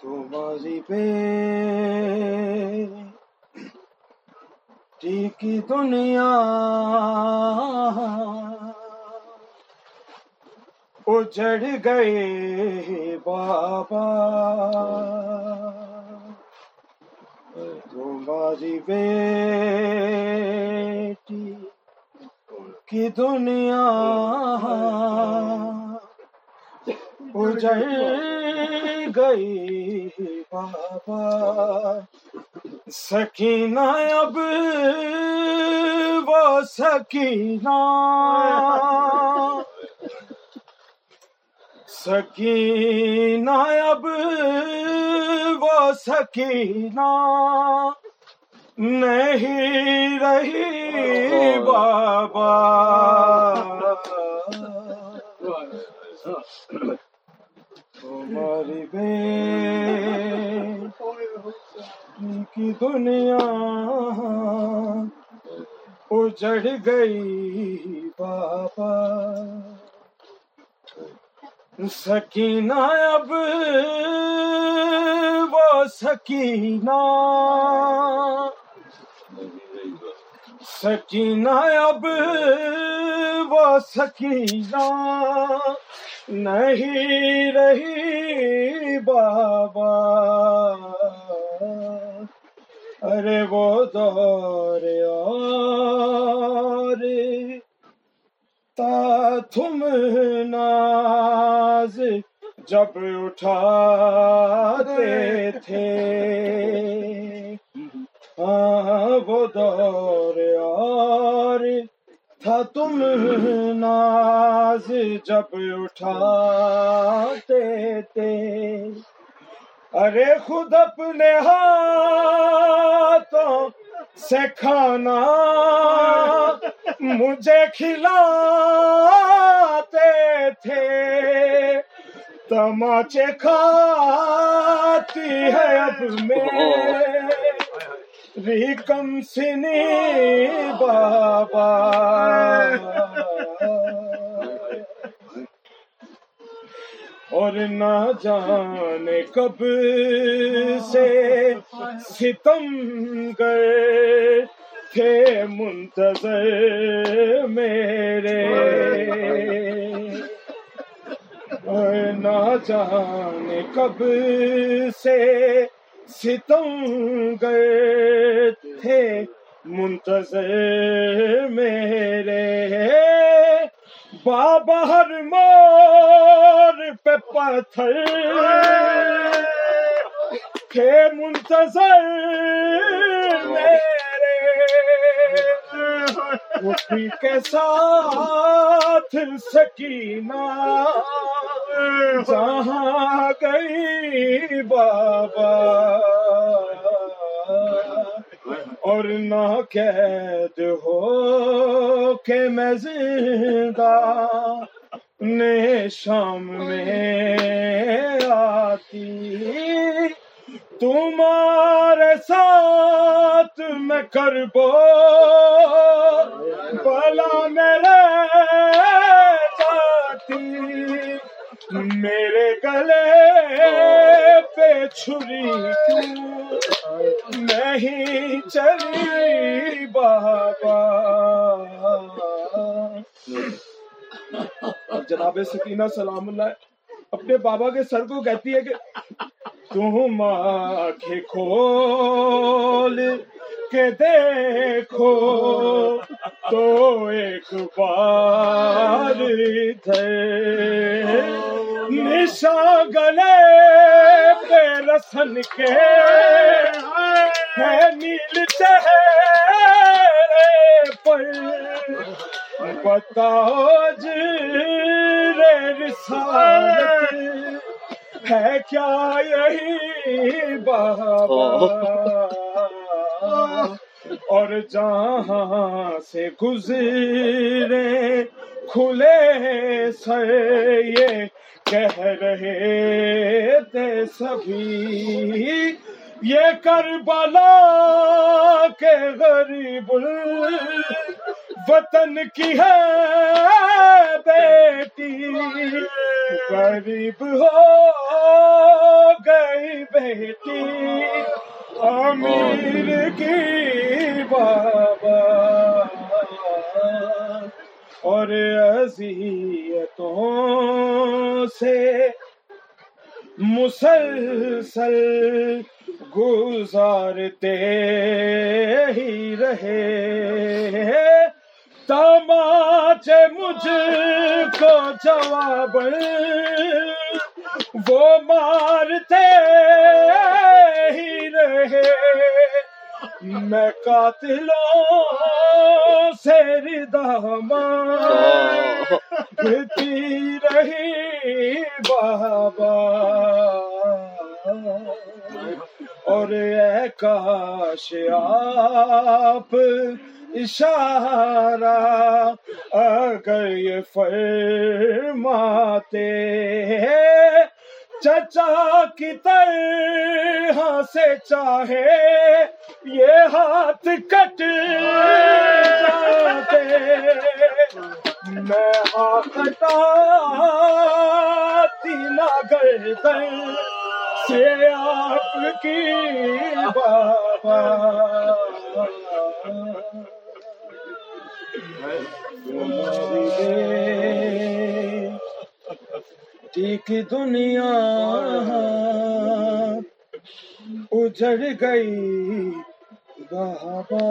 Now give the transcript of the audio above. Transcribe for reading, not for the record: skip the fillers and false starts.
تو بازی پہ ٹیکی دنیا اجڑ گئے بابا، تو بازی بیٹی کی دنیا اجڑ گئی بابا، سکینہ اب وہ سکینہ، سکینہ اب وہ سکینہ نہیں رہی بابا، تمہاری بیٹی کی دنیا اجڑ گئی بابا، سکینہ اب وہ سکینہ، سکینہ اب وہ سکینہ نہیں رہی بابا، ارے وہ دور یار تا تم ناز جب اٹھاتے تھے، ہاں وہ دور یار تھا تم ناز جب اٹھاتے تھے، ارے خود اپنے ہاتھوں سے کھانا مجھے کھلاتے تھے، تماچے کھاتی ہے اب میری کم سنی بابا، اور نہ جانے کب سے ستم گئے تھے منتظر میرے، اور نہ جانے کب سے ستم گئے تھے منتظر میرے، بابا ہر مور پہ پتھر تھے منتظر میرے، اسی کے ساتھ سکینہ جہاں گئی بابا، اور نہ قید ہو کہ میں زندہ نے شام میں آتی، تمہارے ساتھ میں کربو بلا میں رہ جاتی، میرے گلے پہ چھری کیوں نہیں چلی بابا۔ جناب سکینہ سلام اللہ اپنے بابا کے سر کو کہتی ہے کہ تم آنکھیں کھول کے دیکھو تو ایک بار تھے نشاں گلے پہ رسن کے ہے نیل چہرے پر، بتاؤ جرے رسالت ہے کیا یہی بابا، اور جہاں سے گزرے کھلے سر یہ کہہ رہے تھے سبھی، یہ کربلا کے غریب وطن کی ہے بیٹی، غریب ہو گئی بیٹی، امیر کی بابا، اور اذیتوں سے مسلسل گزارتے ہی رہے، تماچے مجھ کو جواب وہ مارتے ہی رہے، میں قاتلوں سے ردا مانگتی رہی بابا، اور اے کاش آپ اشارہ اگر یہ فرماتے، چچا کی طرح سے چاہے یہ ہاتھ کٹ جاتے، میں ہاتھاتی نہ گردن سے آپ کی بابا، ٹھیک دنیا اجڑ گئی بابا۔